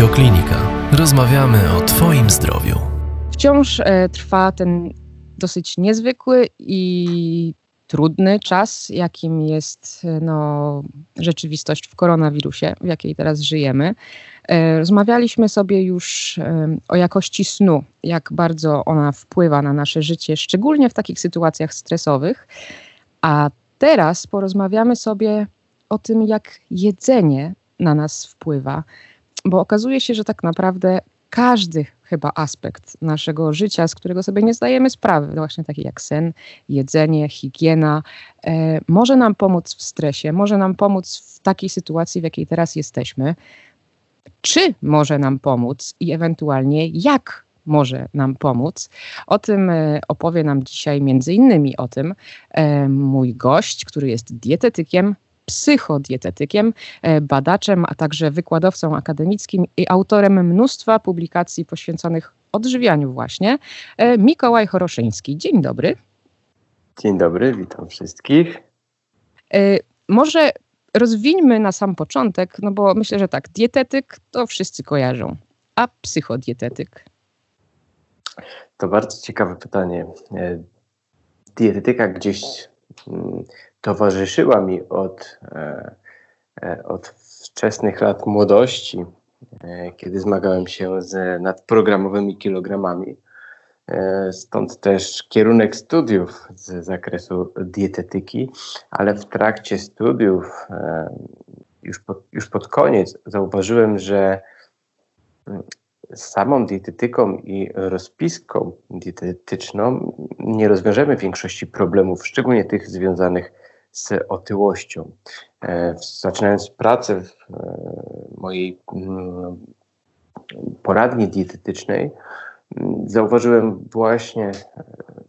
Bioklinika. Rozmawiamy o Twoim zdrowiu. Wciąż trwa ten dosyć niezwykły i trudny czas, jakim jest rzeczywistość w koronawirusie, w jakiej teraz żyjemy. Rozmawialiśmy sobie już o jakości snu, jak bardzo ona wpływa na nasze życie, szczególnie w takich sytuacjach stresowych. A teraz porozmawiamy sobie o tym, jak jedzenie na nas wpływa, bo okazuje się, że tak naprawdę każdy chyba aspekt naszego życia, z którego sobie nie zdajemy sprawy, właśnie taki jak sen, jedzenie, higiena, może nam pomóc w stresie, może nam pomóc w takiej sytuacji, w jakiej teraz jesteśmy. Czy może nam pomóc i ewentualnie jak może nam pomóc? O tym opowie nam dzisiaj między innymi mój gość, który jest dietetykiem, psychodietetykiem, badaczem, a także wykładowcą akademickim i autorem mnóstwa publikacji poświęconych odżywianiu właśnie, Mikołaj Choroszyński. Dzień dobry. Dzień dobry, witam wszystkich. Może rozwińmy na sam początek, no bo myślę, że tak, dietetyk to wszyscy kojarzą, a psychodietetyk? To bardzo ciekawe pytanie. Dietetyka gdzieś towarzyszyła mi od wczesnych lat młodości, kiedy zmagałem się z nadprogramowymi kilogramami. Stąd też kierunek studiów z zakresu dietetyki, ale w trakcie studiów, już pod koniec, zauważyłem, że samą dietetyką i rozpiską dietetyczną nie rozwiążemy większości problemów, szczególnie tych związanych z otyłością. Zaczynając pracę w mojej poradni dietetycznej, zauważyłem właśnie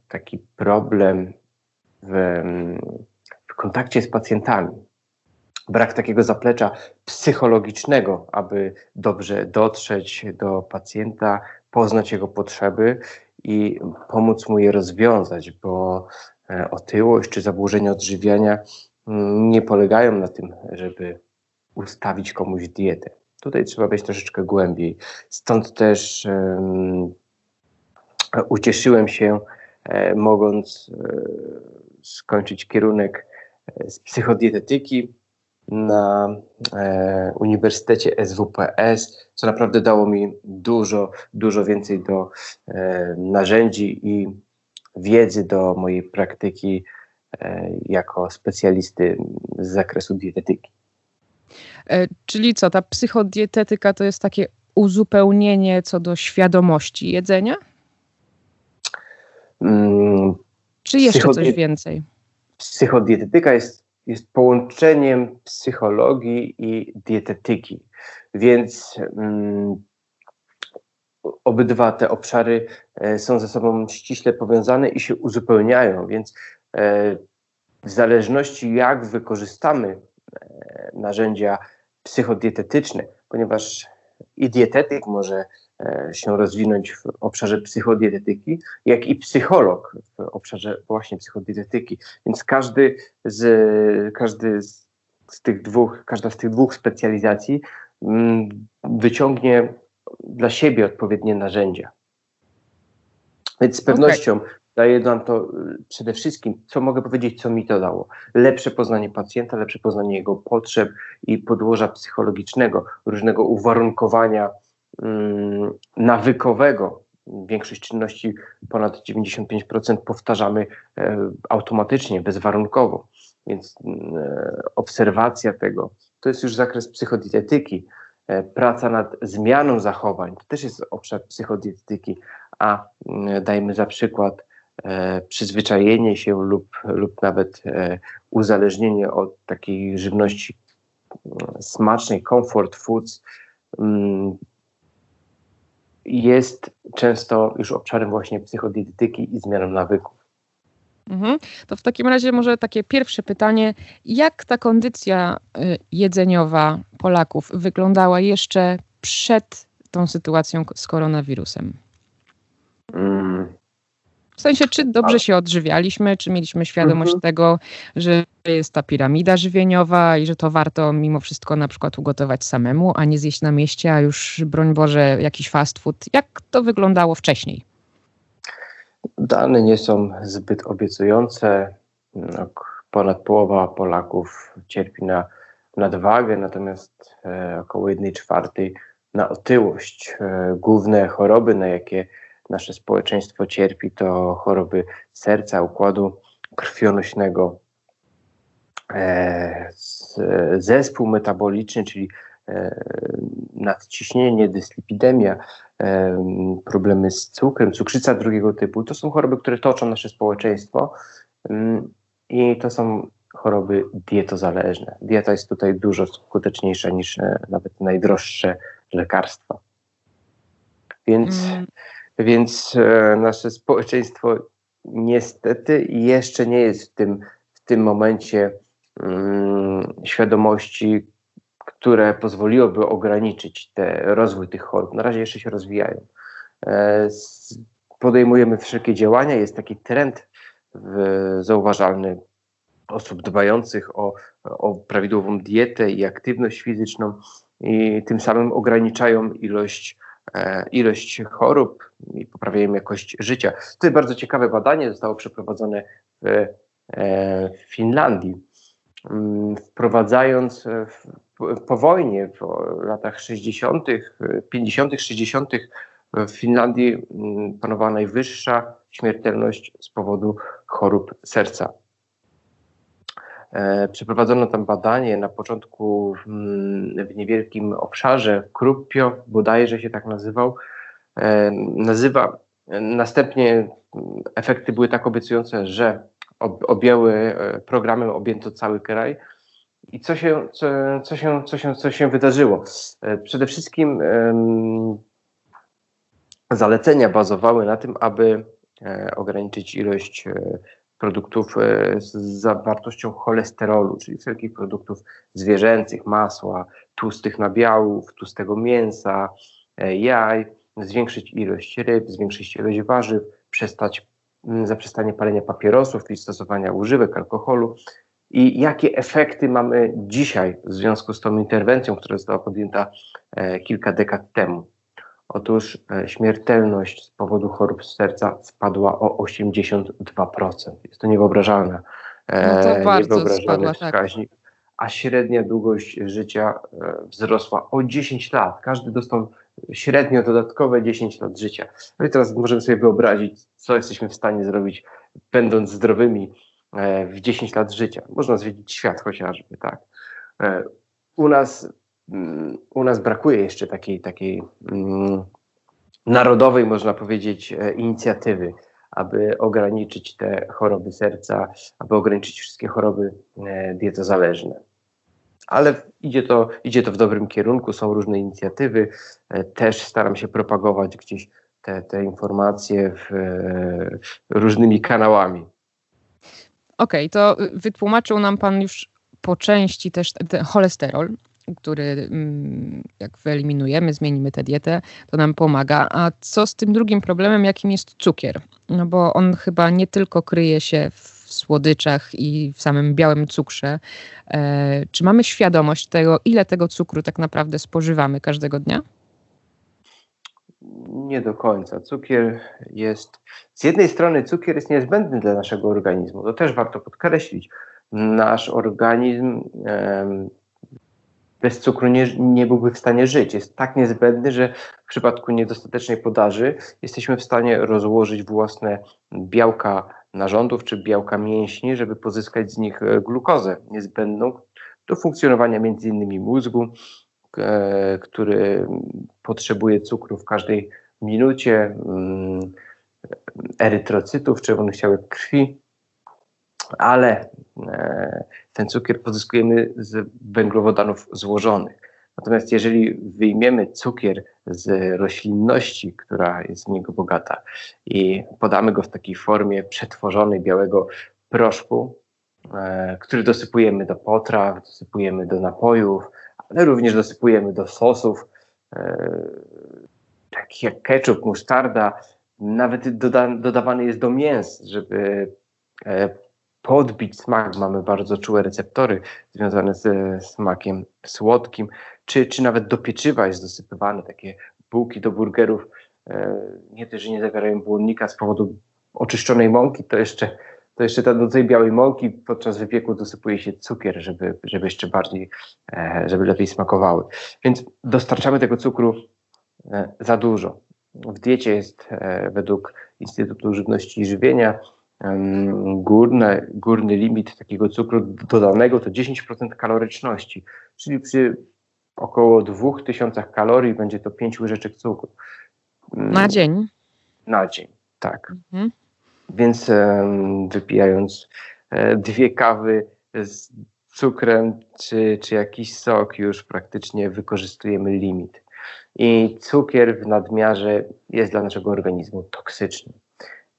taki problem w kontakcie z pacjentami. Brak takiego zaplecza psychologicznego, aby dobrze dotrzeć do pacjenta, poznać jego potrzeby i pomóc mu je rozwiązać, bo otyłość czy zaburzenia odżywiania nie polegają na tym, żeby ustawić komuś dietę. Tutaj trzeba wejść troszeczkę głębiej. Stąd też ucieszyłem się, mogąc skończyć kierunek z psychodietetyki na Uniwersytecie SWPS, co naprawdę dało mi dużo więcej do narzędzi i wiedzy do mojej praktyki jako specjalisty z zakresu dietetyki. Czyli co, ta psychodietetyka to jest takie uzupełnienie co do świadomości jedzenia? Czy jeszcze coś więcej? Psychodietetyka jest połączeniem psychologii i dietetyki, więc obydwa te obszary są ze sobą ściśle powiązane i się uzupełniają, więc w zależności jak wykorzystamy narzędzia psychodietetyczne, ponieważ i dietetyk może się rozwinąć w obszarze psychodietetyki, jak i psycholog w obszarze właśnie psychodietetyki. Więc każda z tych dwóch specjalizacji wyciągnie dla siebie odpowiednie narzędzia. Więc z pewnością daje nam to przede wszystkim, co mogę powiedzieć, co mi to dało. Lepsze poznanie pacjenta, lepsze poznanie jego potrzeb i podłoża psychologicznego, różnego uwarunkowania nawykowego. Większość czynności, ponad 95%, powtarzamy automatycznie, bezwarunkowo. Więc obserwacja tego, to jest już zakres psychodietetyki. Praca nad zmianą zachowań, to też jest obszar psychodietetyki, a dajmy za przykład przyzwyczajenie się lub nawet uzależnienie od takiej żywności smacznej, comfort foods, jest często już obszarem właśnie psychodietetyki i zmianą nawyków. To w takim razie może takie pierwsze pytanie, jak ta kondycja jedzeniowa Polaków wyglądała jeszcze przed tą sytuacją z koronawirusem? W sensie, czy dobrze się odżywialiśmy, czy mieliśmy świadomość tego, że jest ta piramida żywieniowa i że to warto mimo wszystko na przykład ugotować samemu, a nie zjeść na mieście, a już, broń Boże, jakiś fast food. Jak to wyglądało wcześniej? Dane nie są zbyt obiecujące. Ponad połowa Polaków cierpi na nadwagę, natomiast około 1/4 na otyłość. Główne choroby, na jakie nasze społeczeństwo cierpi, to choroby serca, układu krwionośnego, zespół metaboliczny, czyli nadciśnienie, dyslipidemia, problemy z cukrem, cukrzyca drugiego typu. To są choroby, które toczą nasze społeczeństwo i to są choroby dietozależne. Dieta jest tutaj dużo skuteczniejsza niż nawet najdroższe lekarstwa. Więc nasze społeczeństwo niestety jeszcze nie jest w tym momencie świadomości, które pozwoliłoby ograniczyć rozwój tych chorób. Na razie jeszcze się rozwijają. Podejmujemy wszelkie działania. Jest taki trend zauważalny osób dbających o prawidłową dietę i aktywność fizyczną i tym samym ograniczają ilość chorób i poprawiają jakość życia. To jest bardzo ciekawe badanie, zostało przeprowadzone w Finlandii. Wprowadzając po wojnie, w latach 60., 50., 60. w Finlandii panowała najwyższa śmiertelność z powodu chorób serca. Przeprowadzono tam badanie na początku w niewielkim obszarze, Kruppio, bodajże się tak nazywa. Następnie efekty były tak obiecujące, że objęły programem, objęto cały kraj. I co się wydarzyło? Przede wszystkim zalecenia bazowały na tym, aby ograniczyć ilość produktów z zawartością cholesterolu, czyli wszelkich produktów zwierzęcych, masła, tłustych nabiałów, tłustego mięsa, jaj, zwiększyć ilość ryb, zwiększyć ilość warzyw, zaprzestanie palenia papierosów i stosowania używek alkoholu. I jakie efekty mamy dzisiaj w związku z tą interwencją, która została podjęta kilka dekad temu? Otóż śmiertelność z powodu chorób serca spadła o 82%. Jest to niewyobrażalna, niewyobrażalny wskaźnik. Tak. A średnia długość życia wzrosła o 10 lat. Każdy dostał średnio dodatkowe 10 lat życia. No i teraz możemy sobie wyobrazić, co jesteśmy w stanie zrobić, będąc zdrowymi w 10 lat życia. Można zwiedzić świat chociażby, tak? U nas brakuje jeszcze takiej narodowej, można powiedzieć, inicjatywy, aby ograniczyć te choroby serca, aby ograniczyć wszystkie choroby dietozależne. Ale idzie to w dobrym kierunku, są różne inicjatywy. Też staram się propagować gdzieś te informacje różnymi kanałami. Okej, to wytłumaczył nam pan już po części też ten cholesterol, który jak wyeliminujemy, zmienimy tę dietę, to nam pomaga. A co z tym drugim problemem, jakim jest cukier? No bo on chyba nie tylko kryje się w słodyczach i w samym białym cukrze. Czy mamy świadomość tego, ile tego cukru tak naprawdę spożywamy każdego dnia? Nie do końca. Z jednej strony cukier jest niezbędny dla naszego organizmu. To też warto podkreślić. Nasz organizm bez cukru nie byłby w stanie żyć. Jest tak niezbędny, że w przypadku niedostatecznej podaży jesteśmy w stanie rozłożyć własne białka narządów czy białka mięśni, żeby pozyskać z nich glukozę niezbędną do funkcjonowania m.in. mózgu, który potrzebuje cukru w każdej minucie, erytrocytów, czerwonych ciałek krwi, ale ten cukier pozyskujemy z węglowodanów złożonych. Natomiast jeżeli wyjmiemy cukier z roślinności, która jest w niego bogata i podamy go w takiej formie przetworzonej białego proszku, który dosypujemy do potraw, dosypujemy do napojów, ale również dosypujemy do sosów, takich jak ketchup, musztarda, nawet dodawany jest do mięs, żeby podbić smak. Mamy bardzo czułe receptory związane ze smakiem słodkim, czy nawet do pieczywa jest dosypywane. Takie bułki do burgerów nie tylko, że nie zawierają błonnika z powodu oczyszczonej mąki, to jeszcze do tej białej mąki podczas wypieku dosypuje się cukier, żeby jeszcze bardziej, żeby lepiej smakowały. Więc dostarczamy tego cukru za dużo. W diecie jest według Instytutu Żywności i Żywienia górny limit takiego cukru dodanego to 10% kaloryczności, czyli przy około 2000 kalorii będzie to 5 łyżeczek cukru. Na dzień? Na dzień, tak. Mhm. Więc wypijając 2 kawy z cukrem czy jakiś sok, już praktycznie wykorzystujemy limit. I cukier w nadmiarze jest dla naszego organizmu toksyczny.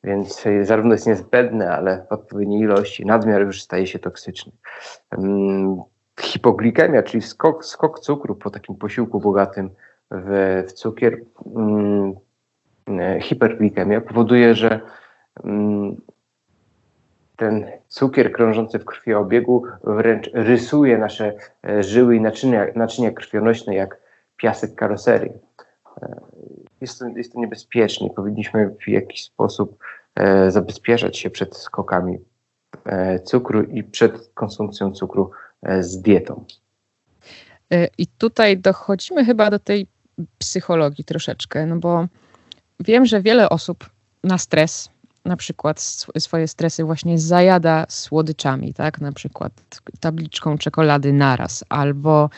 Więc zarówno jest niezbędny, ale w odpowiedniej ilości nadmiar już staje się toksyczny. Hipoglikemia, czyli skok cukru po takim posiłku bogatym w cukier, hiperglikemia powoduje, że ten cukier krążący w krwiobiegu wręcz rysuje nasze żyły i naczynia krwionośne jak piasek karoserii. Jest to niebezpieczne. Powinniśmy w jakiś sposób zabezpieczać się przed skokami cukru i przed konsumpcją cukru z dietą. I tutaj dochodzimy chyba do tej psychologii troszeczkę, no bo wiem, że wiele osób na stres, na przykład swoje stresy właśnie zajada słodyczami, tak? Na przykład tabliczką czekolady naraz albo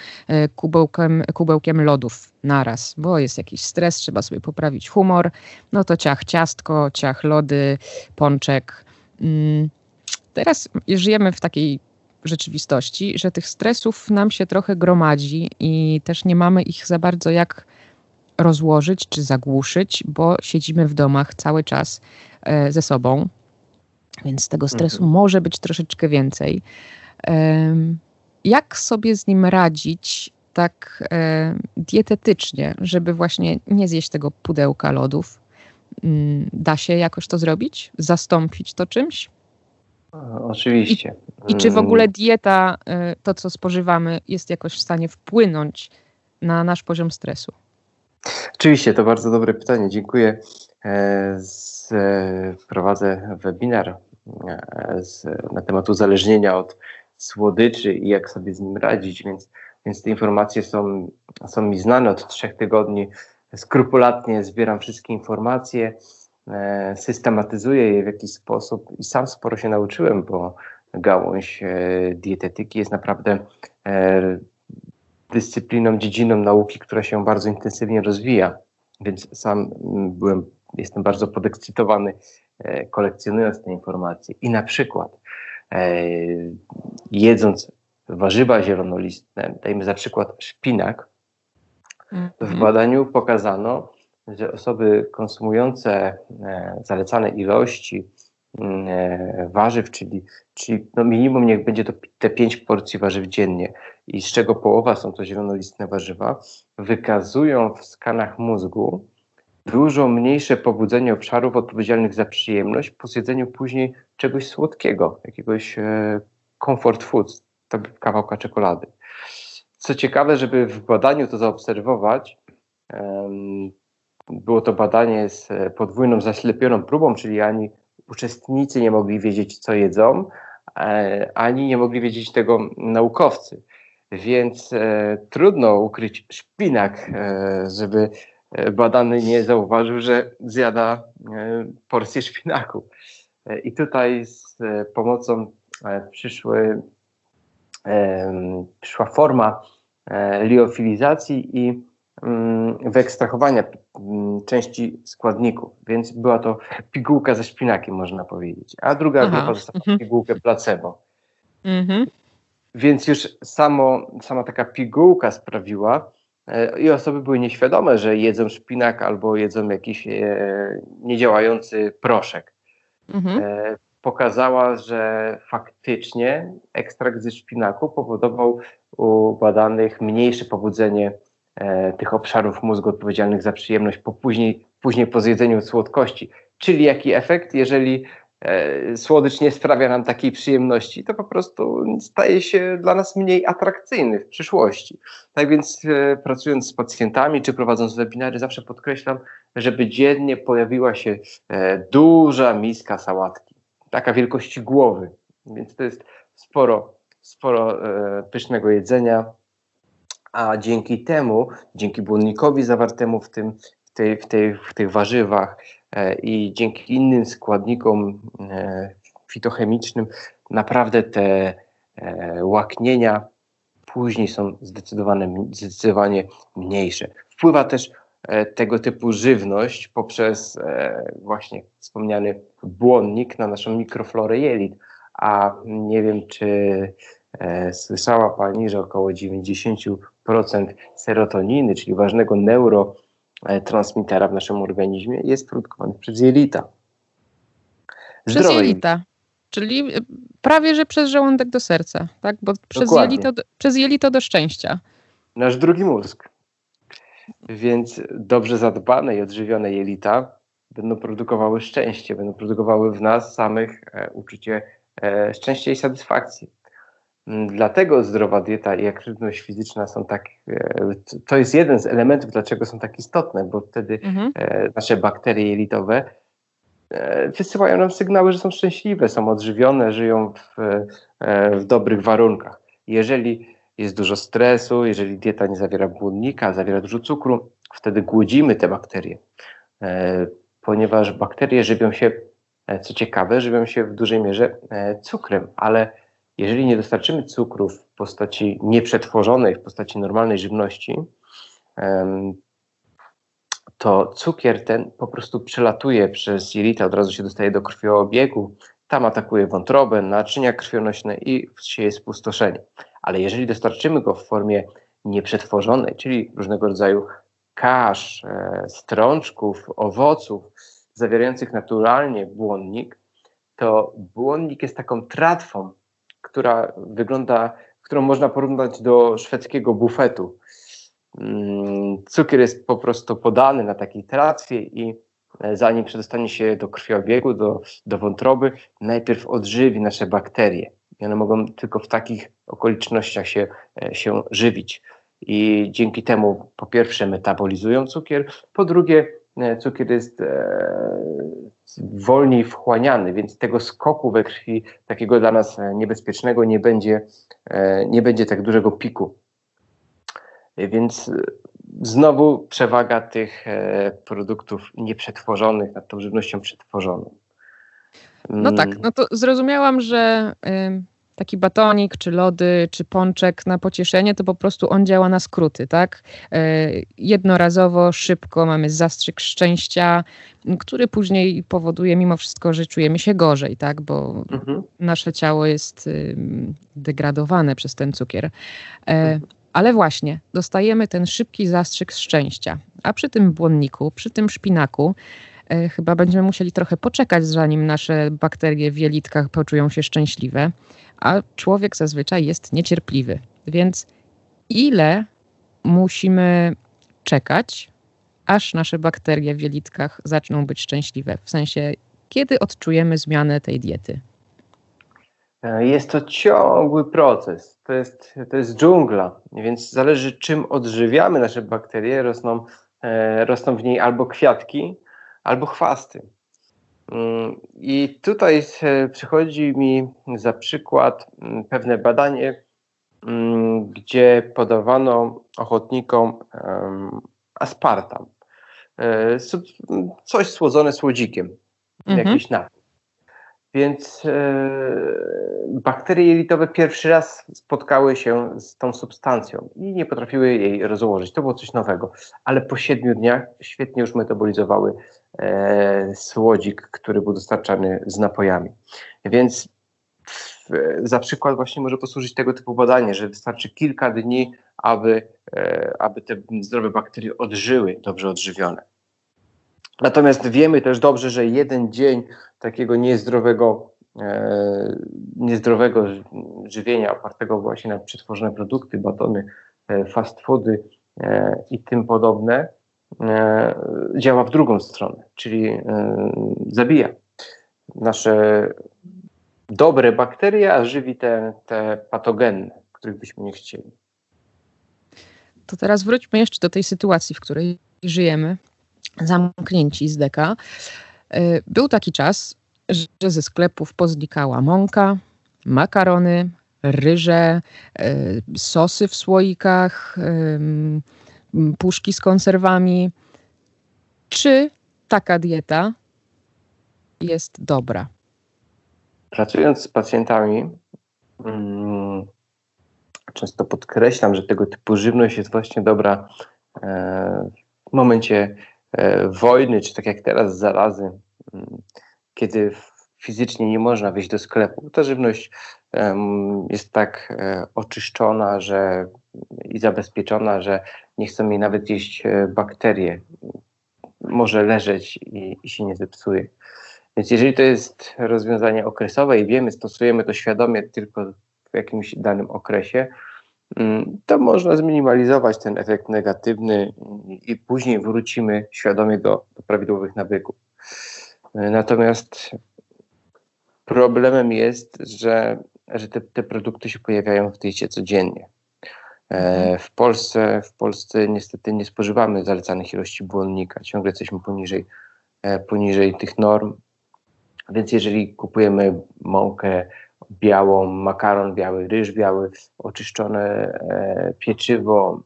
kubełkiem lodów naraz, bo jest jakiś stres, trzeba sobie poprawić humor, no to ciach ciastko, ciach lody, pączek. Teraz żyjemy w takiej rzeczywistości, że tych stresów nam się trochę gromadzi i też nie mamy ich za bardzo jak rozłożyć czy zagłuszyć, bo siedzimy w domach cały czas ze sobą, więc tego stresu może być troszeczkę więcej. Jak sobie z nim radzić tak dietetycznie, żeby właśnie nie zjeść tego pudełka lodów? Da się jakoś to zrobić? Zastąpić to czymś? Oczywiście. I czy w ogóle dieta, to co spożywamy, jest jakoś w stanie wpłynąć na nasz poziom stresu? Oczywiście, to bardzo dobre pytanie. Dziękuję. Prowadzę webinar na temat uzależnienia od słodyczy i jak sobie z nim radzić, więc te informacje są mi znane od 3 tygodni. Skrupulatnie zbieram wszystkie informacje, systematyzuję je w jakiś sposób i sam sporo się nauczyłem, bo gałąź dietetyki jest naprawdę dyscypliną, dziedziną nauki, która się bardzo intensywnie rozwija, więc sam jestem bardzo podekscytowany kolekcjonując te informacje. I na przykład jedząc warzywa zielonolistne, dajmy za przykład szpinak, w badaniu pokazano, że osoby konsumujące zalecane ilości warzyw, czyli no minimum niech będzie to te 5 porcji warzyw dziennie, i z czego połowa są to zielonolistne warzywa, wykazują w skanach mózgu dużo mniejsze pobudzenie obszarów odpowiedzialnych za przyjemność po zjedzeniu później czegoś słodkiego, jakiegoś comfort food, kawałka czekolady. Co ciekawe, żeby w badaniu to zaobserwować, było to badanie z podwójną zaślepioną próbą, czyli ani uczestnicy nie mogli wiedzieć, co jedzą, ani nie mogli wiedzieć tego naukowcy. Więc trudno ukryć szpinak, żeby badany nie zauważył, że zjada porcję szpinaku. I tutaj z pomocą przyszła forma liofilizacji i wyekstrahowania części składników, więc była to pigułka ze szpinakiem, można powiedzieć, a druga grupa została pigułkę placebo. Więc już sama taka pigułka sprawiła, i osoby były nieświadome, że jedzą szpinak albo jedzą jakiś niedziałający proszek. Pokazała, że faktycznie ekstrakt ze szpinaku powodował u badanych mniejsze pobudzenie tych obszarów mózgu odpowiedzialnych za przyjemność po później później po zjedzeniu słodkości. Czyli jaki efekt? Jeżeli słodycz nie sprawia nam takiej przyjemności, to po prostu staje się dla nas mniej atrakcyjny w przyszłości. Tak więc pracując z pacjentami czy prowadząc webinary zawsze podkreślam, żeby dziennie pojawiła się duża miska sałatki, taka wielkości głowy, więc to jest sporo pysznego jedzenia, a dzięki temu, dzięki błonnikowi zawartemu w tych warzywach i dzięki innym składnikom fitochemicznym naprawdę te łaknienia później są zdecydowanie mniejsze. Wpływa też tego typu żywność poprzez właśnie wspomniany błonnik na naszą mikroflorę jelit, a nie wiem, czy słyszała Pani, że około 90% serotoniny, czyli ważnego neurotransmitera w naszym organizmie, jest produkowanych przez jelita. Przez jelita, czyli prawie że przez żołądek do serca, tak? Bo przez jelito do szczęścia. Nasz drugi mózg. Więc dobrze zadbane i odżywione jelita będą produkowały szczęście, będą produkowały w nas samych uczucie szczęścia i satysfakcji. Dlatego zdrowa dieta i aktywność fizyczna są tak, to jest jeden z elementów, dlaczego są tak istotne, bo wtedy nasze bakterie jelitowe wysyłają nam sygnały, że są szczęśliwe, są odżywione, żyją w dobrych warunkach. Jeżeli jest dużo stresu, jeżeli dieta nie zawiera błonnika, zawiera dużo cukru, wtedy głodzimy te bakterie, ponieważ bakterie żywią się, co ciekawe, żywią się w dużej mierze cukrem, ale jeżeli nie dostarczymy cukru w postaci nieprzetworzonej, w postaci normalnej żywności, to cukier ten po prostu przelatuje przez jelita, od razu się dostaje do krwiobiegu, tam atakuje wątrobę, naczynia krwionośne i sieje spustoszenie. Ale jeżeli dostarczymy go w formie nieprzetworzonej, czyli różnego rodzaju kasz, strączków, owoców zawierających naturalnie błonnik, to błonnik jest taką tratwą, która wygląda, którą można porównać do szwedzkiego bufetu. Cukier jest po prostu podany na takiej tratwie i zanim przedostanie się do krwiobiegu, do wątroby, najpierw odżywi nasze bakterie. I one mogą tylko w takich okolicznościach się żywić. I dzięki temu po pierwsze metabolizują cukier, po drugie cukier jest wolniej wchłaniany, więc tego skoku we krwi, takiego dla nas niebezpiecznego, nie będzie tak dużego piku. Więc znowu przewaga tych produktów nieprzetworzonych nad tą żywnością przetworzoną. No tak, no to zrozumiałam, że taki batonik, czy lody, czy pączek na pocieszenie, to po prostu on działa na skróty, tak? Jednorazowo, szybko mamy zastrzyk szczęścia, który później powoduje mimo wszystko, że czujemy się gorzej, tak? Bo nasze ciało jest degradowane przez ten cukier. Ale właśnie, dostajemy ten szybki zastrzyk szczęścia. A przy tym błonniku, przy tym szpinaku, chyba będziemy musieli trochę poczekać, zanim nasze bakterie w jelitkach poczują się szczęśliwe, a człowiek zazwyczaj jest niecierpliwy. Więc ile musimy czekać, aż nasze bakterie w jelitkach zaczną być szczęśliwe? W sensie, kiedy odczujemy zmianę tej diety? Jest to ciągły proces. To jest dżungla, więc zależy, czym odżywiamy nasze bakterie. Rosną w niej albo kwiatki, albo chwasty. I tutaj przychodzi mi za przykład pewne badanie, gdzie podawano ochotnikom aspartam. Coś słodzone słodzikiem, jakiś napój. Więc bakterie jelitowe pierwszy raz spotkały się z tą substancją i nie potrafiły jej rozłożyć. To było coś nowego, ale po 7 dniach świetnie już metabolizowały słodzik, który był dostarczany z napojami. Więc za przykład właśnie może posłużyć tego typu badanie, że wystarczy kilka dni, aby te zdrowe bakterie odżyły, dobrze odżywione. Natomiast wiemy też dobrze, że jeden dzień takiego niezdrowego żywienia opartego właśnie na przetworzone produkty, batony, fast foody i tym podobne działa w drugą stronę, czyli zabija nasze dobre bakterie, a żywi te patogenne, których byśmy nie chcieli. To teraz wróćmy jeszcze do tej sytuacji, w której żyjemy, zamknięci z deka. Był taki czas, że ze sklepów poznikała mąka, makarony, ryże, sosy w słoikach, puszki z konserwami. Czy taka dieta jest dobra? Pracując z pacjentami, często podkreślam, że tego typu żywność jest właśnie dobra w momencie wojny, czy tak jak teraz zarazy, kiedy fizycznie nie można wyjść do sklepu. Ta żywność jest tak oczyszczona, że i zabezpieczona, że nie chcą jej nawet jeść bakterie. Może leżeć i się nie zepsuje. Więc jeżeli to jest rozwiązanie okresowe i wiemy, stosujemy to świadomie tylko w jakimś danym okresie, to można zminimalizować ten efekt negatywny i później wrócimy świadomie do prawidłowych nawyków. Natomiast problemem jest, że te produkty się pojawiają w diecie codziennie. W Polsce niestety nie spożywamy zalecanych ilości błonnika. Ciągle jesteśmy poniżej tych norm. Więc jeżeli kupujemy mąkę białą, makaron biały, ryż biały, oczyszczone pieczywo,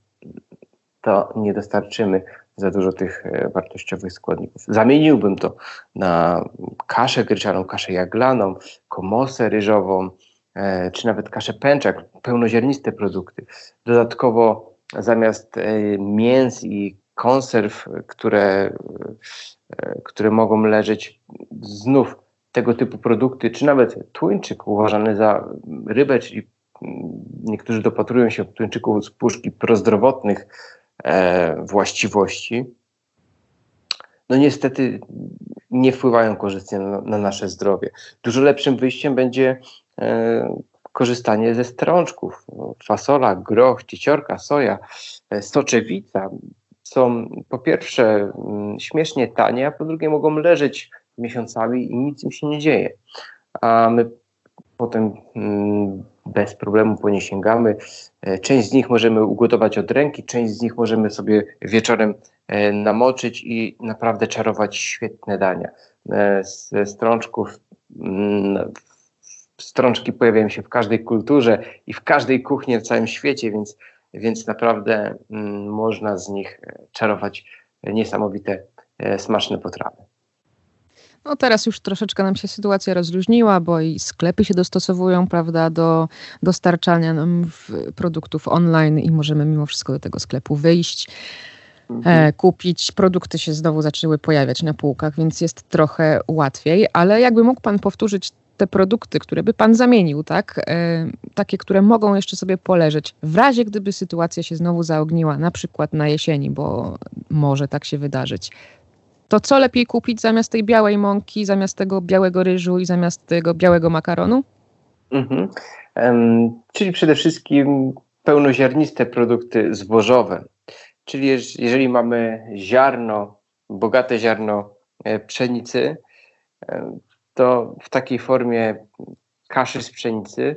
to nie dostarczymy za dużo tych wartościowych składników. Zamieniłbym to na kaszę gryczaną, kaszę jaglaną, komosę ryżową, czy nawet kaszę pęczak, pełnoziarniste produkty. Dodatkowo zamiast mięs i konserw, które mogą leżeć, znów tego typu produkty, czy nawet tuńczyk uważany za rybę, czyli niektórzy dopatrują się w tuńczyku z puszki prozdrowotnych właściwości, no niestety nie wpływają korzystnie na nasze zdrowie. Dużo lepszym wyjściem będzie korzystanie ze strączków, fasola, groch, cieciorka, soja, soczewica. Są po pierwsze śmiesznie tanie, a po drugie mogą leżeć miesiącami i nic im się nie dzieje. A my potem bez problemu po nie sięgamy. Część z nich możemy ugotować od ręki, część z nich możemy sobie wieczorem namoczyć i naprawdę czarować świetne dania. Ze strączków strączki pojawiają się w każdej kulturze i w każdej kuchni w całym świecie, więc naprawdę można z nich czarować niesamowite, smaczne potrawy. No teraz już troszeczkę nam się sytuacja rozluźniła, bo i sklepy się dostosowują, prawda, do dostarczania nam produktów online i możemy mimo wszystko do tego sklepu wyjść, kupić. Produkty się znowu zaczęły pojawiać na półkach, więc jest trochę łatwiej, ale jakby mógł Pan powtórzyć te produkty, które by Pan zamienił, tak? Takie, które mogą jeszcze sobie poleżeć, w razie gdyby sytuacja się znowu zaogniła, na przykład na jesieni, bo może tak się wydarzyć. To co lepiej kupić zamiast tej białej mąki, zamiast tego białego ryżu i zamiast tego białego makaronu? Czyli przede wszystkim pełnoziarniste produkty zbożowe. Czyli jeżeli mamy ziarno, bogate ziarno pszenicy, to w takiej formie kaszy z pszenicy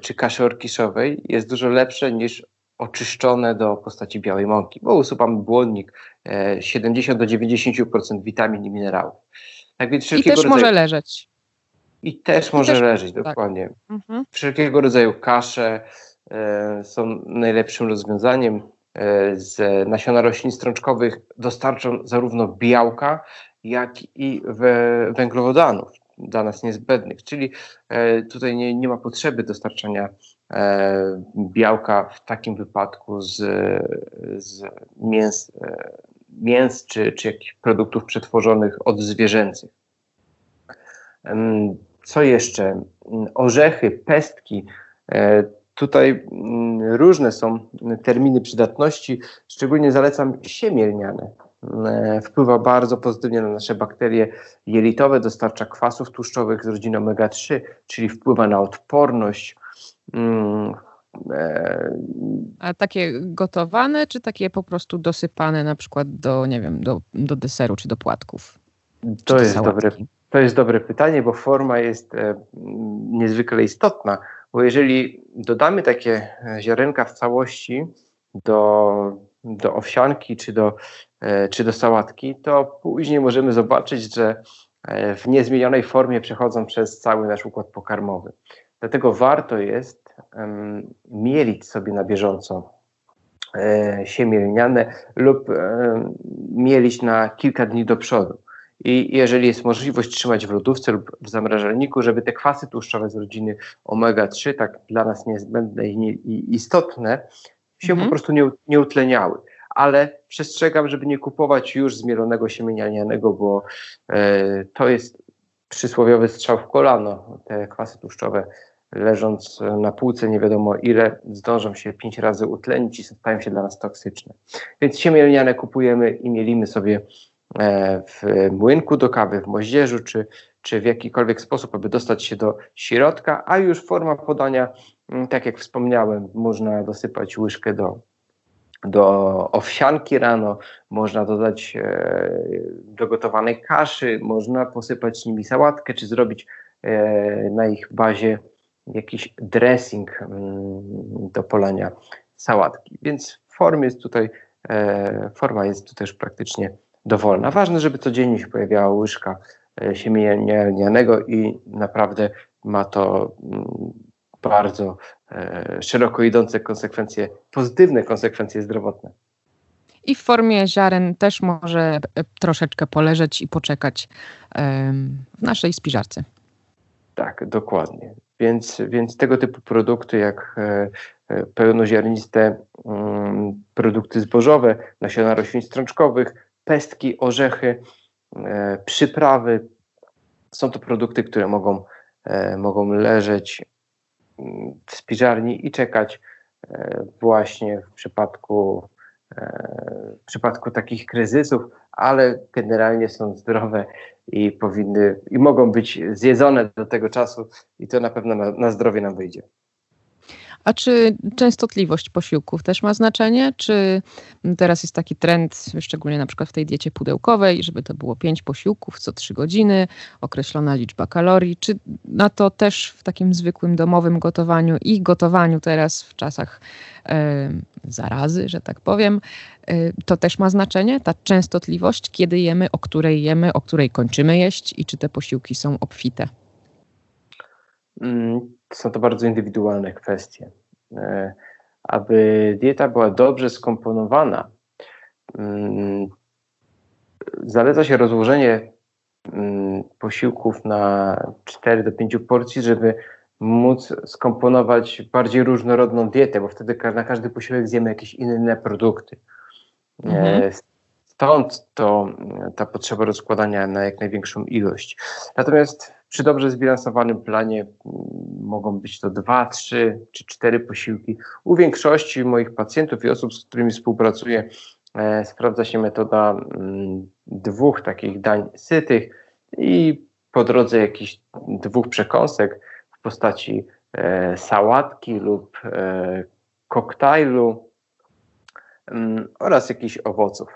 czy kaszy orkiszowej jest dużo lepsze niż oczyszczone do postaci białej mąki, bo usuwamy błonnik, 70-90% witamin i minerałów. Tak więc wszelkiego rodzaju... może leżeć. I też może leżeć, tak. Dokładnie. Wszelkiego rodzaju kasze są najlepszym rozwiązaniem. Z nasiona roślin strączkowych dostarczą zarówno białka, jak i węglowodanów dla nas niezbędnych. Czyli tutaj nie ma potrzeby dostarczania białka w takim wypadku z mięs czy jakichś produktów przetworzonych od zwierzęcych. Co jeszcze? Orzechy, pestki. Tutaj różne są terminy przydatności. Szczególnie zalecam siemię lniane. Wpływa bardzo pozytywnie na nasze bakterie jelitowe, dostarcza kwasów tłuszczowych z rodziny omega-3, czyli wpływa na odporność. A takie gotowane, czy takie po prostu dosypane na przykład do, nie wiem, do deseru czy do płatków? To jest dobre pytanie, bo forma jest niezwykle istotna, bo jeżeli dodamy takie ziarenka w całości do owsianki czy do sałatki, to później możemy zobaczyć, że w niezmienionej formie przechodzą przez cały nasz układ pokarmowy. Dlatego warto jest mielić sobie na bieżąco siemię lniane lub mielić na kilka dni do przodu. I jeżeli jest możliwość, trzymać w lodówce lub w zamrażalniku, żeby te kwasy tłuszczowe z rodziny omega-3, tak dla nas niezbędne i istotne, się po prostu nie utleniały. Ale przestrzegam, żeby nie kupować już zmielonego siemienia lnianego, bo to jest przysłowiowy strzał w kolano. Te kwasy tłuszczowe, leżąc na półce nie wiadomo ile, zdążą się 5 razy utlenić i stają się dla nas toksyczne. Więc siemię lniane kupujemy i mielimy sobie w młynku do kawy, w moździerzu, czy w jakikolwiek sposób, aby dostać się do środka, a już forma podania, tak jak wspomniałem, można dosypać łyżkę do owsianki rano, można dodać do gotowanej kaszy, można posypać nimi sałatkę, czy zrobić na ich bazie jakiś dressing do polania sałatki. Więc forma jest tutaj już praktycznie dowolna. Ważne, żeby codziennie się pojawiała łyżka siemienia lnianego i naprawdę ma to bardzo szeroko idące konsekwencje, pozytywne konsekwencje zdrowotne. I w formie ziaren też może troszeczkę poleżeć i poczekać w naszej spiżarce. Tak, dokładnie. Więc tego typu produkty jak pełnoziarniste produkty zbożowe, nasiona roślin strączkowych, pestki, orzechy, przyprawy. Są to produkty, które mogą leżeć w spiżarni i czekać właśnie w przypadku takich kryzysów, ale generalnie są zdrowe i mogą być zjedzone do tego czasu i to na pewno na zdrowie nam wyjdzie. A czy częstotliwość posiłków też ma znaczenie? Czy teraz jest taki trend, szczególnie na przykład w tej diecie pudełkowej, żeby to było 5 posiłków co 3 godziny, określona liczba kalorii? Czy na to też w takim zwykłym domowym gotowaniu i gotowaniu teraz w czasach zarazy, że tak powiem, to też ma znaczenie? Ta częstotliwość, kiedy jemy, o której kończymy jeść i czy te posiłki są obfite? Są to bardzo indywidualne kwestie. Aby dieta była dobrze skomponowana, zaleca się rozłożenie posiłków na 4 do 5 porcji, żeby móc skomponować bardziej różnorodną dietę, bo wtedy na każdy posiłek zjemy jakieś inne produkty. Stąd ta potrzeba rozkładania na jak największą ilość. Natomiast przy dobrze zbilansowanym planie mogą być to 2, 3 czy 4 posiłki. U większości moich pacjentów i osób, z którymi współpracuję, sprawdza się metoda 2 takich dań sytych i po drodze jakichś 2 przekąsek w postaci sałatki lub koktajlu oraz jakichś owoców.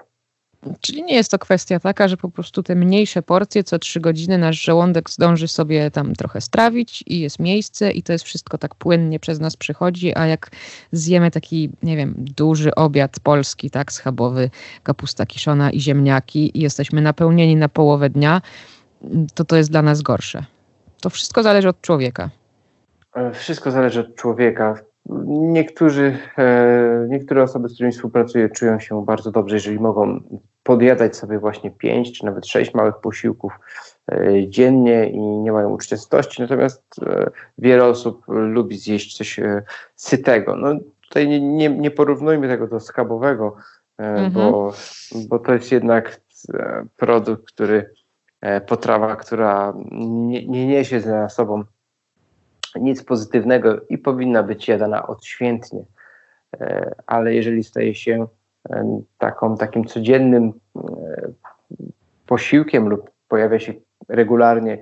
Czyli nie jest to kwestia taka, że po prostu te mniejsze porcje co 3 godziny nasz żołądek zdąży sobie tam trochę strawić i jest miejsce i to jest wszystko tak płynnie przez nas przychodzi, a jak zjemy taki, nie wiem, duży obiad polski, tak, schabowy, kapusta kiszona i ziemniaki i jesteśmy napełnieni na połowę dnia, to jest dla nas gorsze. To wszystko zależy od człowieka. Wszystko zależy od człowieka. Niektóre osoby, z którymi współpracuję, czują się bardzo dobrze, jeżeli mogą podjadać sobie właśnie 5 czy nawet 6 małych posiłków dziennie i nie mają uczucia sytości, natomiast wiele osób lubi zjeść coś sytego. No, tutaj nie porównujmy tego do schabowego, bo to jest jednak produkt, potrawa, która nie niesie za sobą nic pozytywnego i powinna być jadana odświętnie, ale jeżeli staje się takim codziennym posiłkiem lub pojawia się regularnie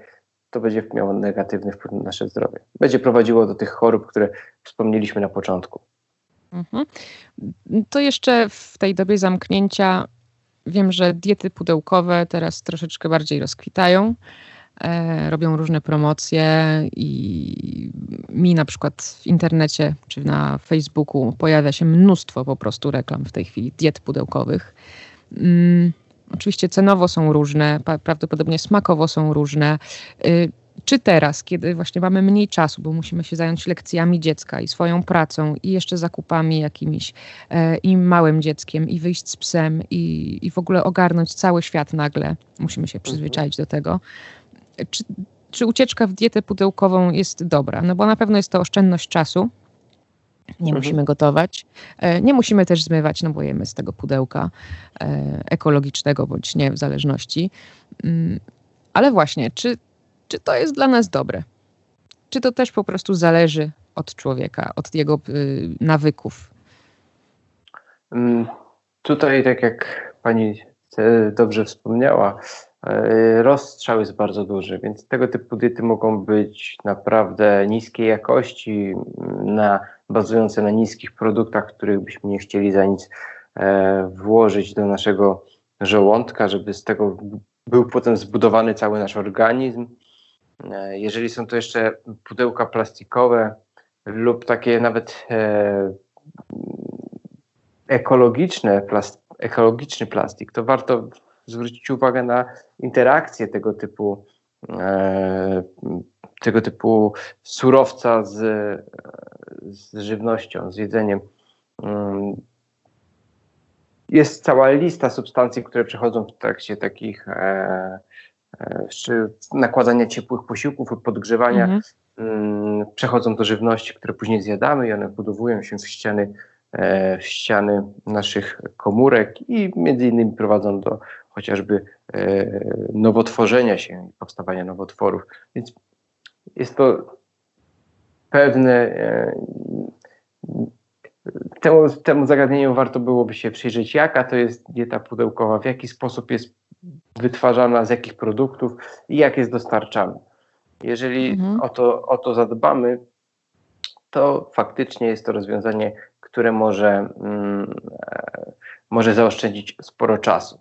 to będzie miało negatywny wpływ na nasze zdrowie. Będzie prowadziło do tych chorób, które wspomnieliśmy na początku. Mhm. To jeszcze w tej dobie zamknięcia wiem, że diety pudełkowe teraz troszeczkę bardziej rozkwitają. Robią różne promocje i mi na przykład w internecie czy na Facebooku pojawia się mnóstwo po prostu reklam w tej chwili diet pudełkowych. Oczywiście cenowo są różne, prawdopodobnie smakowo są różne. Czy teraz, kiedy właśnie mamy mniej czasu, bo musimy się zająć lekcjami dziecka i swoją pracą i jeszcze zakupami jakimiś i małym dzieckiem i wyjść z psem i w ogóle ogarnąć cały świat nagle, musimy się przyzwyczaić do tego. Czy ucieczka w dietę pudełkową jest dobra? No bo na pewno jest to oszczędność czasu. Nie musimy gotować. Nie musimy też zmywać, no bo jemy z tego pudełka ekologicznego bądź nie, w zależności. Ale właśnie, czy to jest dla nas dobre? Czy to też po prostu zależy od człowieka, od jego nawyków? Tutaj, tak jak pani dobrze wspomniała, rozstrzał jest bardzo duży, więc tego typu diety mogą być naprawdę niskiej jakości, bazujące na niskich produktach, których byśmy nie chcieli za nic włożyć do naszego żołądka, żeby z tego był potem zbudowany cały nasz organizm. Jeżeli są to jeszcze pudełka plastikowe lub takie nawet ekologiczny plastik, to warto zwrócić uwagę na interakcję tego typu surowca z żywnością, z jedzeniem. Jest cała lista substancji, które przechodzą w trakcie takich nakładania ciepłych posiłków lub podgrzewania. Przechodzą do żywności, które później zjadamy i one budowują się w ściany naszych komórek i między innymi prowadzą do chociażby nowotworzenia się, powstawania nowotworów. Więc jest to pewne, temu zagadnieniu warto byłoby się przyjrzeć, jaka to jest dieta pudełkowa, w jaki sposób jest wytwarzana, z jakich produktów i jak jest dostarczana. Jeżeli o to zadbamy, to faktycznie jest to rozwiązanie, które może zaoszczędzić sporo czasu.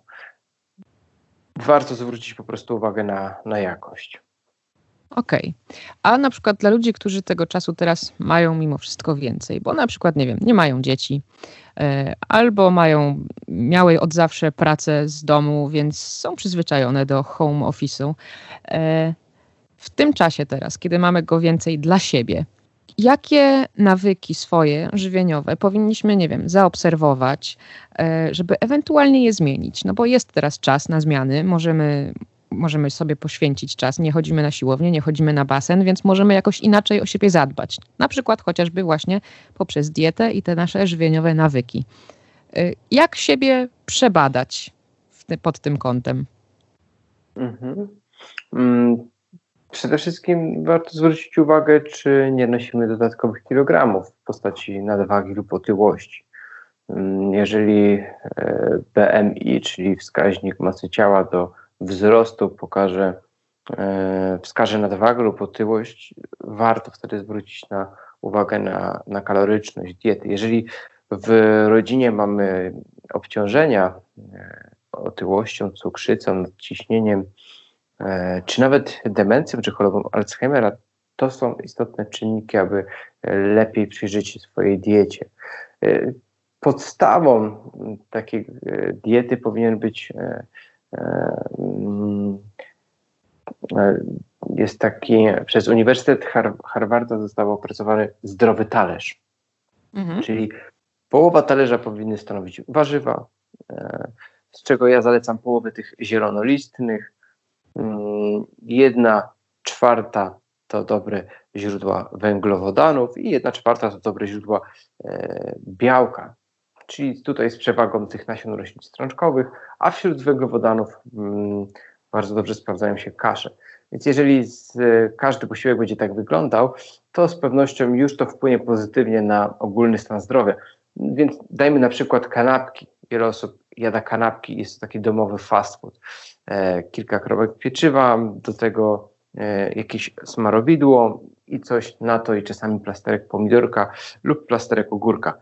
Warto zwrócić po prostu uwagę na jakość. Okej. A na przykład dla ludzi, którzy tego czasu teraz mają mimo wszystko więcej, bo na przykład, nie wiem, nie mają dzieci albo miały od zawsze pracę z domu, więc są przyzwyczajone do home office'u. W tym czasie teraz, kiedy mamy go więcej dla siebie, jakie nawyki swoje żywieniowe powinniśmy, nie wiem, zaobserwować, żeby ewentualnie je zmienić? No bo jest teraz czas na zmiany, możemy sobie poświęcić czas, nie chodzimy na siłownię, nie chodzimy na basen, więc możemy jakoś inaczej o siebie zadbać. Na przykład chociażby właśnie poprzez dietę i te nasze żywieniowe nawyki. Jak siebie przebadać pod tym kątem? Przede wszystkim warto zwrócić uwagę, czy nie nosimy dodatkowych kilogramów w postaci nadwagi lub otyłości. Jeżeli BMI, czyli wskaźnik masy ciała do wzrostu wskaże nadwagę lub otyłość, warto wtedy zwrócić uwagę na kaloryczność diety. Jeżeli w rodzinie mamy obciążenia otyłością, cukrzycą, nadciśnieniem, czy nawet demencją, czy chorobą Alzheimera, to są istotne czynniki, aby lepiej przyjrzeć się swojej diecie. Podstawą takiej diety powinien być przez Uniwersytet Harvarda został opracowany zdrowy talerz. Czyli połowa talerza powinny stanowić warzywa, z czego ja zalecam połowę tych zielonolistnych, 1/4 to dobre źródła węglowodanów i 1/4 to dobre źródła białka. Czyli tutaj z przewagą tych nasion roślin strączkowych, a wśród węglowodanów bardzo dobrze sprawdzają się kasze. Więc jeżeli każdy posiłek będzie tak wyglądał, to z pewnością już to wpłynie pozytywnie na ogólny stan zdrowia. Więc dajmy na przykład kanapki. Wiele osób jada kanapki, jest to taki domowy fast food. Kilka kropek pieczywa, do tego jakieś smarowidło i coś na to, i czasami plasterek pomidorka lub plasterek ogórka.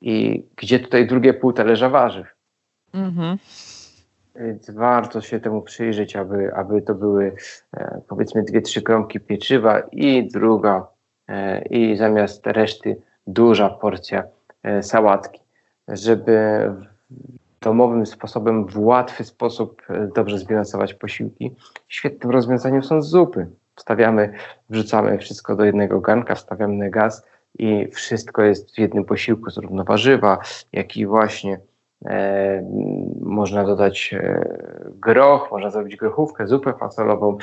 I gdzie tutaj drugie pół talerza warzyw? Mhm. Więc warto się temu przyjrzeć, aby to były powiedzmy 2-3 kromki pieczywa i druga i zamiast reszty duża porcja sałatki, żeby domowym sposobem, w łatwy sposób dobrze zbilansować posiłki. Świetnym rozwiązaniem są zupy. Wrzucamy wszystko do jednego garnka, wstawiamy na gaz i wszystko jest w jednym posiłku, zarówno warzywa, jak i właśnie można dodać groch, można zrobić grochówkę, zupę fasolową,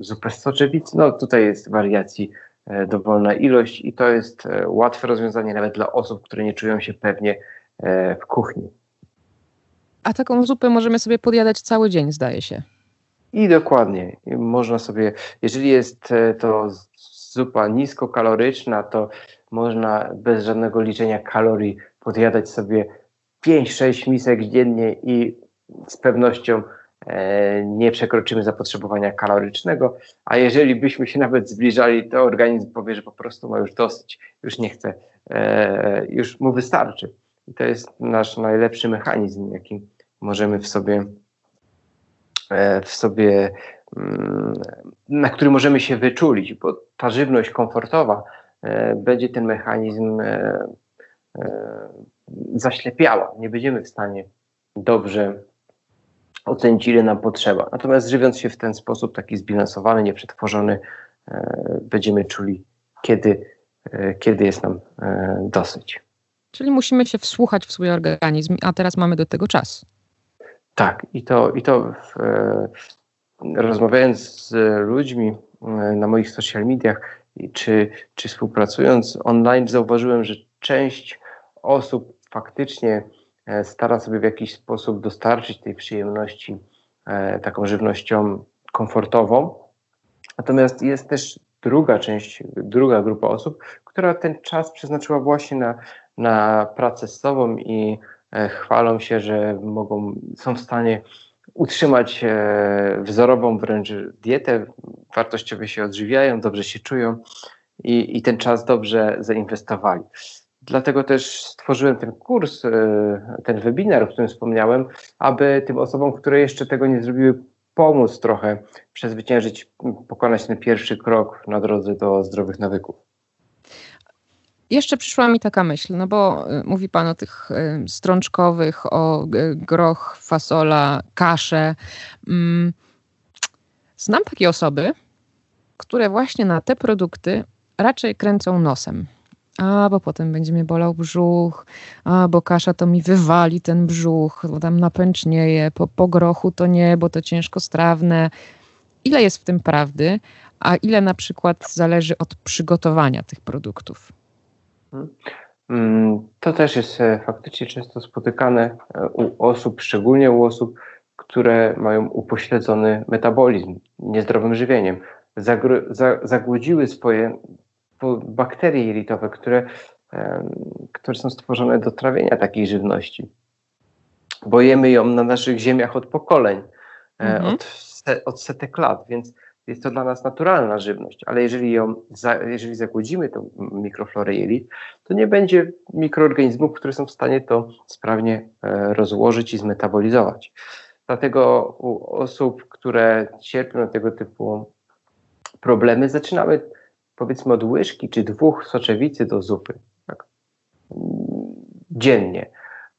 zupę z soczewicy. No tutaj jest wariacji dowolna ilość i to jest łatwe rozwiązanie nawet dla osób, które nie czują się pewnie w kuchni. A taką zupę możemy sobie podjadać cały dzień, zdaje się. I dokładnie. Można sobie, jeżeli jest to zupa niskokaloryczna, to można bez żadnego liczenia kalorii podjadać sobie 5-6 misek dziennie i z pewnością nie przekroczymy zapotrzebowania kalorycznego, a jeżeli byśmy się nawet zbliżali, to organizm powie, że po prostu ma już dosyć, już nie chce, już mu wystarczy. I to jest nasz najlepszy mechanizm, jaki możemy w sobie, na który możemy się wyczulić, bo ta żywność komfortowa będzie ten mechanizm zaślepiała. Nie będziemy w stanie dobrze ocenić, ile nam potrzeba. Natomiast żywiąc się w ten sposób, taki zbilansowany, nieprzetworzony, będziemy czuli, kiedy jest nam dosyć. Czyli musimy się wsłuchać w swój organizm, a teraz mamy do tego czas. Tak, rozmawiając z ludźmi na moich social mediach czy współpracując online, zauważyłem, że część osób faktycznie stara sobie w jakiś sposób dostarczyć tej przyjemności taką żywnością komfortową. Natomiast jest też druga grupa osób, która ten czas przeznaczyła właśnie na pracę z sobą i chwalą się, że są w stanie utrzymać wzorową wręcz dietę, wartościowo się odżywiają, dobrze się czują i ten czas dobrze zainwestowali. Dlatego też stworzyłem ten kurs, ten webinar, o którym wspomniałem, aby tym osobom, które jeszcze tego nie zrobiły, pomóc trochę przezwyciężyć, pokonać ten pierwszy krok na drodze do zdrowych nawyków. Jeszcze przyszła mi taka myśl, no bo mówi Pan o tych strączkowych, o groch, fasola, kasze. Znam takie osoby, które właśnie na te produkty raczej kręcą nosem. A, bo potem będzie mnie bolał brzuch, a, bo kasza to mi wywali ten brzuch, bo tam napęcznieje, po grochu to nie, bo to ciężkostrawne. Ile jest w tym prawdy, a ile na przykład zależy od przygotowania tych produktów? To też jest faktycznie często spotykane u osób, szczególnie u osób, które mają upośledzony metabolizm niezdrowym żywieniem. Zagłodziły swoje bakterie jelitowe, które są stworzone do trawienia takiej żywności. Bo jemy ją na naszych ziemiach od pokoleń, od setek lat, więc jest to dla nas naturalna żywność, ale jeżeli zagłodzimy tą mikroflorę jelit, to nie będzie mikroorganizmów, które są w stanie to sprawnie rozłożyć i zmetabolizować. Dlatego u osób, które cierpią na tego typu problemy, zaczynamy powiedzmy od łyżki czy 2 soczewicy do zupy, tak, dziennie.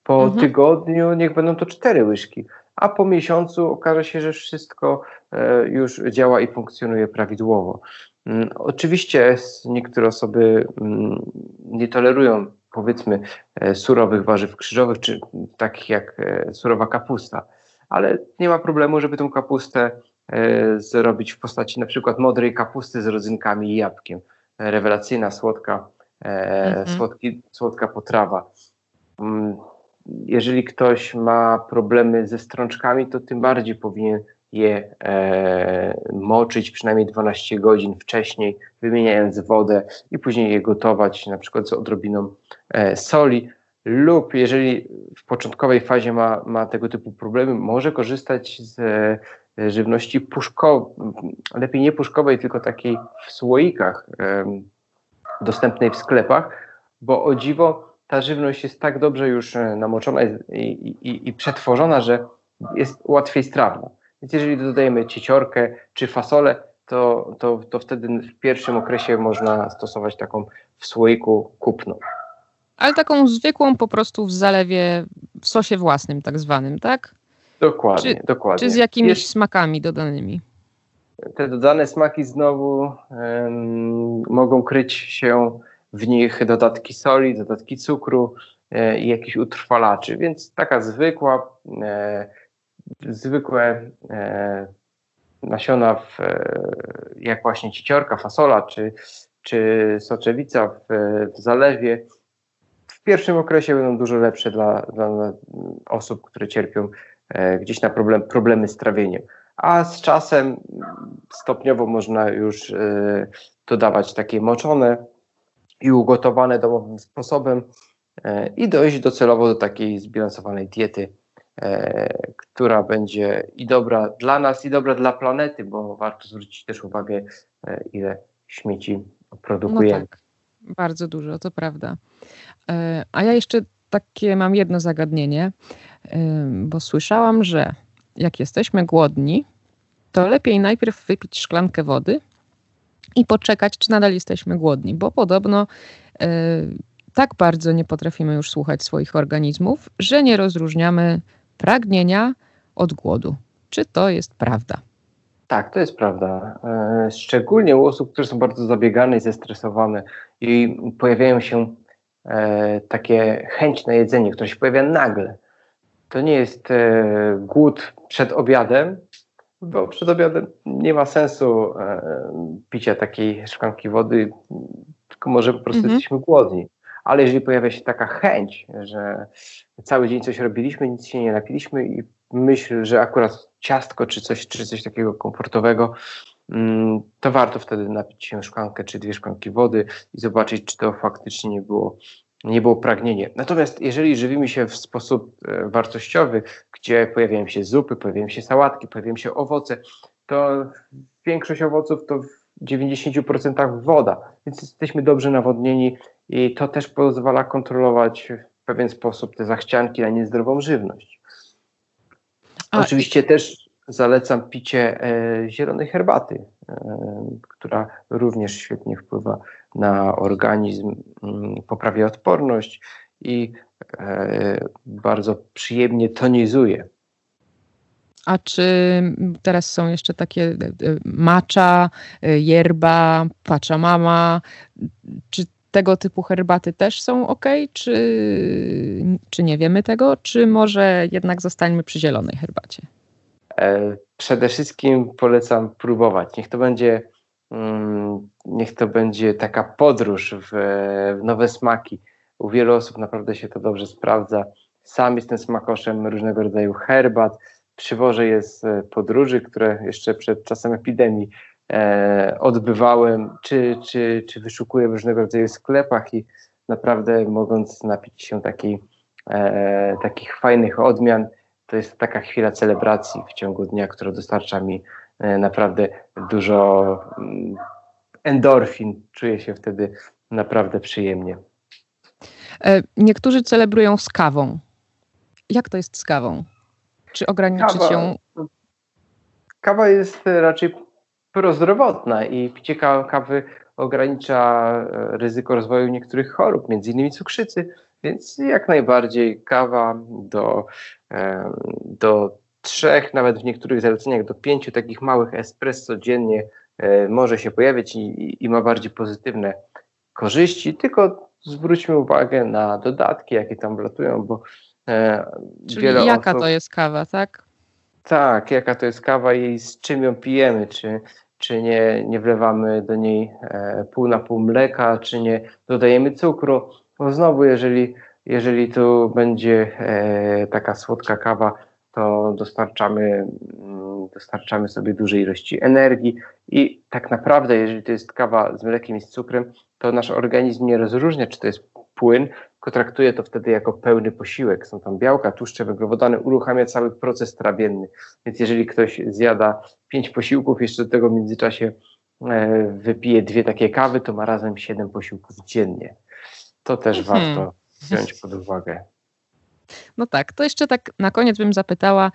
Po tygodniu niech będą to 4 łyżki, a po miesiącu okaże się, że wszystko już działa i funkcjonuje prawidłowo. Oczywiście niektóre osoby nie tolerują powiedzmy surowych warzyw krzyżowych, czy takich jak surowa kapusta, ale nie ma problemu, żeby tą kapustę zrobić w postaci na przykład modrej kapusty z rodzynkami i jabłkiem. Rewelacyjna, słodka potrawa. Jeżeli ktoś ma problemy ze strączkami, to tym bardziej powinien je moczyć przynajmniej 12 godzin wcześniej, wymieniając wodę i później je gotować na przykład z odrobiną soli. Lub jeżeli w początkowej fazie ma tego typu problemy, może korzystać z żywności lepiej nie puszkowej, tylko takiej w słoikach dostępnej w sklepach, bo o dziwo ta żywność jest tak dobrze już namoczona i przetworzona, że jest łatwiej strawna. Więc jeżeli dodajemy cieciorkę czy fasolę, to wtedy w pierwszym okresie można stosować taką w słoiku kupną. Ale taką zwykłą po prostu w zalewie, w sosie własnym tak zwanym, tak? Dokładnie, dokładnie. Czy z jakimiś smakami dodanymi? Te dodane smaki znowu mogą kryć się w nich dodatki soli, dodatki cukru i jakichś utrwalaczy, więc taka zwykłe nasiona, jak właśnie cieciorka, fasola czy soczewica w zalewie, w pierwszym okresie będą dużo lepsze dla osób, które cierpią gdzieś na problemy z trawieniem. A z czasem stopniowo można już dodawać takie moczone i ugotowane domowym sposobem i dojść docelowo do takiej zbilansowanej diety, która będzie i dobra dla nas, i dobra dla planety, bo warto zwrócić też uwagę, ile śmieci produkujemy. No tak, bardzo dużo, to prawda. A ja jeszcze takie mam jedno zagadnienie, bo słyszałam, że jak jesteśmy głodni, to lepiej najpierw wypić szklankę wody i poczekać, czy nadal jesteśmy głodni, bo podobno tak bardzo nie potrafimy już słuchać swoich organizmów, że nie rozróżniamy pragnienia od głodu. Czy to jest prawda? Tak, to jest prawda. Szczególnie u osób, które są bardzo zabiegane i zestresowane i pojawiają się takie chęć na jedzenie, które się pojawia nagle. To nie jest głód przed obiadem, bo przed obiadem nie ma sensu picia takiej szklanki wody, tylko może po prostu jesteśmy głodni. Ale jeżeli pojawia się taka chęć, że cały dzień coś robiliśmy, nic się nie napiliśmy i myśl, że akurat ciastko czy coś takiego komfortowego, to warto wtedy napić się szklankę czy dwie szklanki wody i zobaczyć, czy to faktycznie nie było pragnienie. Natomiast jeżeli żywimy się w sposób wartościowy, gdzie pojawiają się zupy, pojawiają się sałatki, pojawiają się owoce, to większość owoców to w 90% woda, więc jesteśmy dobrze nawodnieni i to też pozwala kontrolować w pewien sposób te zachcianki na niezdrową żywność. Oczywiście też zalecam picie zielonej herbaty, która również świetnie wpływa na organizm, poprawia odporność i bardzo przyjemnie tonizuje. A czy teraz są jeszcze takie matcha, yerba, pachamama, czy tego typu herbaty też są ok, czy nie wiemy tego, czy może jednak zostańmy przy zielonej herbacie? Przede wszystkim polecam próbować. Niech to będzie taka podróż w nowe smaki. U wielu osób naprawdę się to dobrze sprawdza. Sam jestem smakoszem różnego rodzaju herbat. Przywożę je z podróży, które jeszcze przed czasem epidemii odbywałem, czy wyszukuję w różnego rodzaju sklepach i naprawdę mogąc napić się takich fajnych odmian, to jest taka chwila celebracji w ciągu dnia, która dostarcza mi naprawdę dużo endorfin. Czuję się wtedy naprawdę przyjemnie. Niektórzy celebrują z kawą. Jak to jest z kawą? Czy ograniczyć ją? Kawa jest raczej prozdrowotna i picie kawy ogranicza ryzyko rozwoju niektórych chorób, między innymi cukrzycy, więc jak najbardziej kawa do 3, nawet w niektórych zaleceniach do 5 takich małych espresso dziennie może się pojawiać i ma bardziej pozytywne korzyści, tylko zwróćmy uwagę na dodatki, jakie tam wlatują, bo czyli jaka to jest kawa, tak? Tak, jaka to jest kawa i z czym ją pijemy, czy nie wlewamy do niej pół na pół mleka, czy nie dodajemy cukru. Bo znowu, jeżeli tu będzie taka słodka kawa, to dostarczamy sobie dużej ilości energii i tak naprawdę, jeżeli to jest kawa z mlekiem i z cukrem, to nasz organizm nie rozróżnia, czy to jest płyn, tylko traktuje to wtedy jako pełny posiłek. Są tam białka, tłuszcze, węglowodany, uruchamia cały proces trawienny. Więc jeżeli ktoś zjada 5 posiłków, jeszcze do tego w międzyczasie wypije 2 takie kawy, to ma razem 7 posiłków dziennie. To też warto wziąć pod uwagę. No tak, to jeszcze tak na koniec bym zapytała,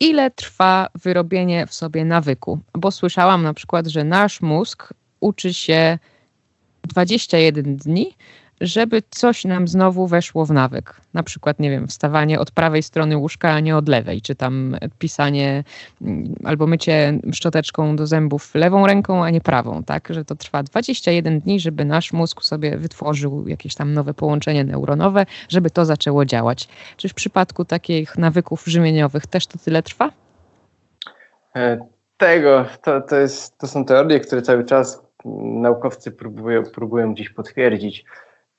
ile trwa wyrobienie w sobie nawyku? Bo słyszałam na przykład, że nasz mózg uczy się 21 dni, żeby coś nam znowu weszło w nawyk. Na przykład, nie wiem, wstawanie od prawej strony łóżka, a nie od lewej, czy tam pisanie albo mycie szczoteczką do zębów lewą ręką, a nie prawą, tak? Że to trwa 21 dni, żeby nasz mózg sobie wytworzył jakieś tam nowe połączenie neuronowe, żeby to zaczęło działać. Czy w przypadku takich nawyków żywieniowych też to tyle trwa? To są teorie, które cały czas naukowcy próbują gdzieś potwierdzić.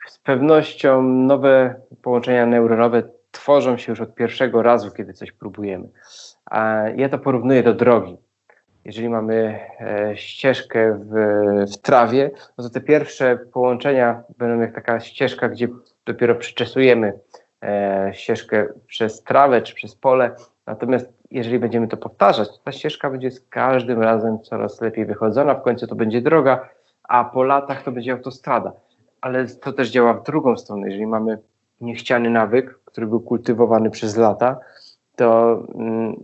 Z pewnością nowe połączenia neuronowe tworzą się już od pierwszego razu, kiedy coś próbujemy. A ja to porównuję do drogi. Jeżeli mamy ścieżkę w trawie, no to te pierwsze połączenia będą jak taka ścieżka, gdzie dopiero przyczesujemy ścieżkę przez trawę czy przez pole. Natomiast jeżeli będziemy to powtarzać, ta ścieżka będzie z każdym razem coraz lepiej wychodzona, w końcu to będzie droga, a po latach to będzie autostrada. Ale to też działa w drugą stronę. Jeżeli mamy niechciany nawyk, który był kultywowany przez lata, to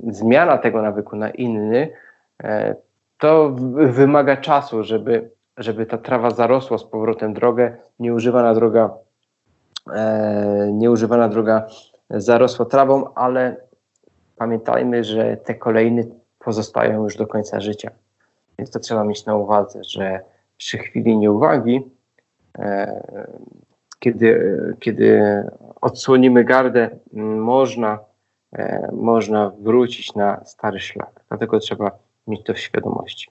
zmiana tego nawyku na inny, to wymaga czasu, żeby ta trawa zarosła z powrotem drogę, nieużywana droga zarosła trawą, ale pamiętajmy, że te kolejne pozostają już do końca życia. Więc to trzeba mieć na uwadze, że przy chwili nieuwagi, kiedy odsłonimy gardę, można wrócić na stary szlak. Dlatego trzeba mieć to w świadomości.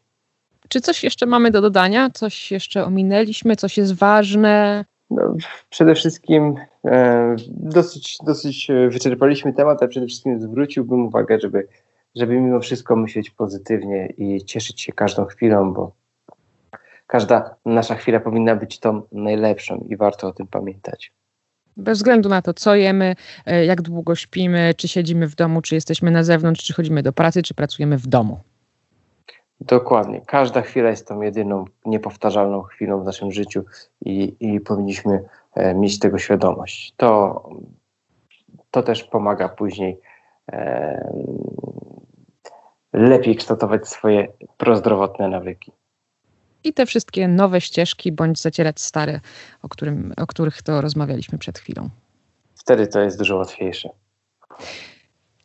Czy coś jeszcze mamy do dodania? Coś jeszcze ominęliśmy? Coś jest ważne? No, przede wszystkim dosyć wyczerpaliśmy temat, ale przede wszystkim zwróciłbym uwagę, żeby mimo wszystko myśleć pozytywnie i cieszyć się każdą chwilą, bo każda nasza chwila powinna być tą najlepszą i warto o tym pamiętać. Bez względu na to, co jemy, jak długo śpimy, czy siedzimy w domu, czy jesteśmy na zewnątrz, czy chodzimy do pracy, czy pracujemy w domu. Dokładnie. Każda chwila jest tą jedyną, niepowtarzalną chwilą w naszym życiu i powinniśmy mieć tego świadomość. To też pomaga później lepiej kształtować swoje prozdrowotne nawyki. I te wszystkie nowe ścieżki, bądź zacierać stare, o których to rozmawialiśmy przed chwilą. Wtedy to jest dużo łatwiejsze.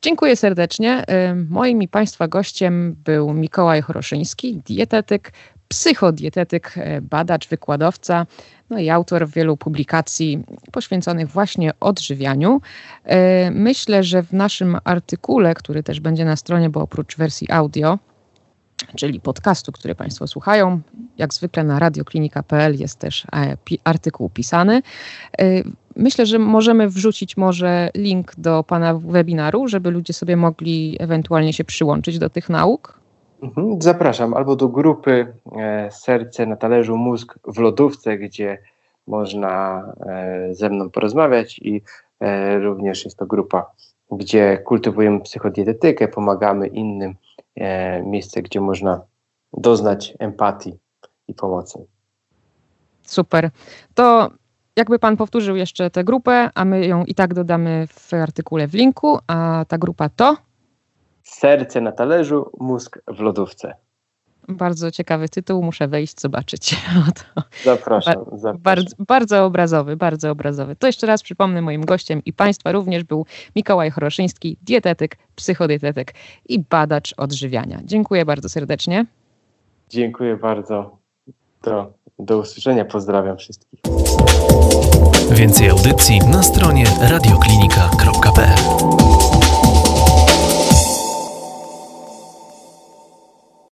Dziękuję serdecznie. Moim i Państwa gościem był Mikołaj Choroszyński, dietetyk, psychodietetyk, badacz, wykładowca, no i autor wielu publikacji poświęconych właśnie odżywianiu. Myślę, że w naszym artykule, który też będzie na stronie, bo oprócz wersji audio, czyli podcastu, który Państwo słuchają, jak zwykle na radioklinika.pl jest też artykuł pisany. Myślę, że możemy wrzucić może link do Pana webinaru, żeby ludzie sobie mogli ewentualnie się przyłączyć do tych nauk. Zapraszam, albo do grupy Serce na talerzu, Mózg w lodówce, gdzie można ze mną porozmawiać i również jest to grupa, gdzie kultywujemy psychodietetykę, pomagamy innym, miejsce, gdzie można doznać empatii i pomocy. Super. To jakby Pan powtórzył jeszcze tę grupę, a my ją i tak dodamy w artykule w linku, a ta grupa to? Serce na talerzu, mózg w lodówce. Bardzo ciekawy tytuł, muszę wejść, zobaczyć. Zapraszam. Bardzo obrazowy. To jeszcze raz przypomnę, moim gościem i Państwa również był Mikołaj Choroszyński, dietetyk, psychodietetyk i badacz odżywiania. Dziękuję bardzo serdecznie. Dziękuję bardzo. Do usłyszenia. Pozdrawiam wszystkich. Więcej audycji na stronie Radioklinika.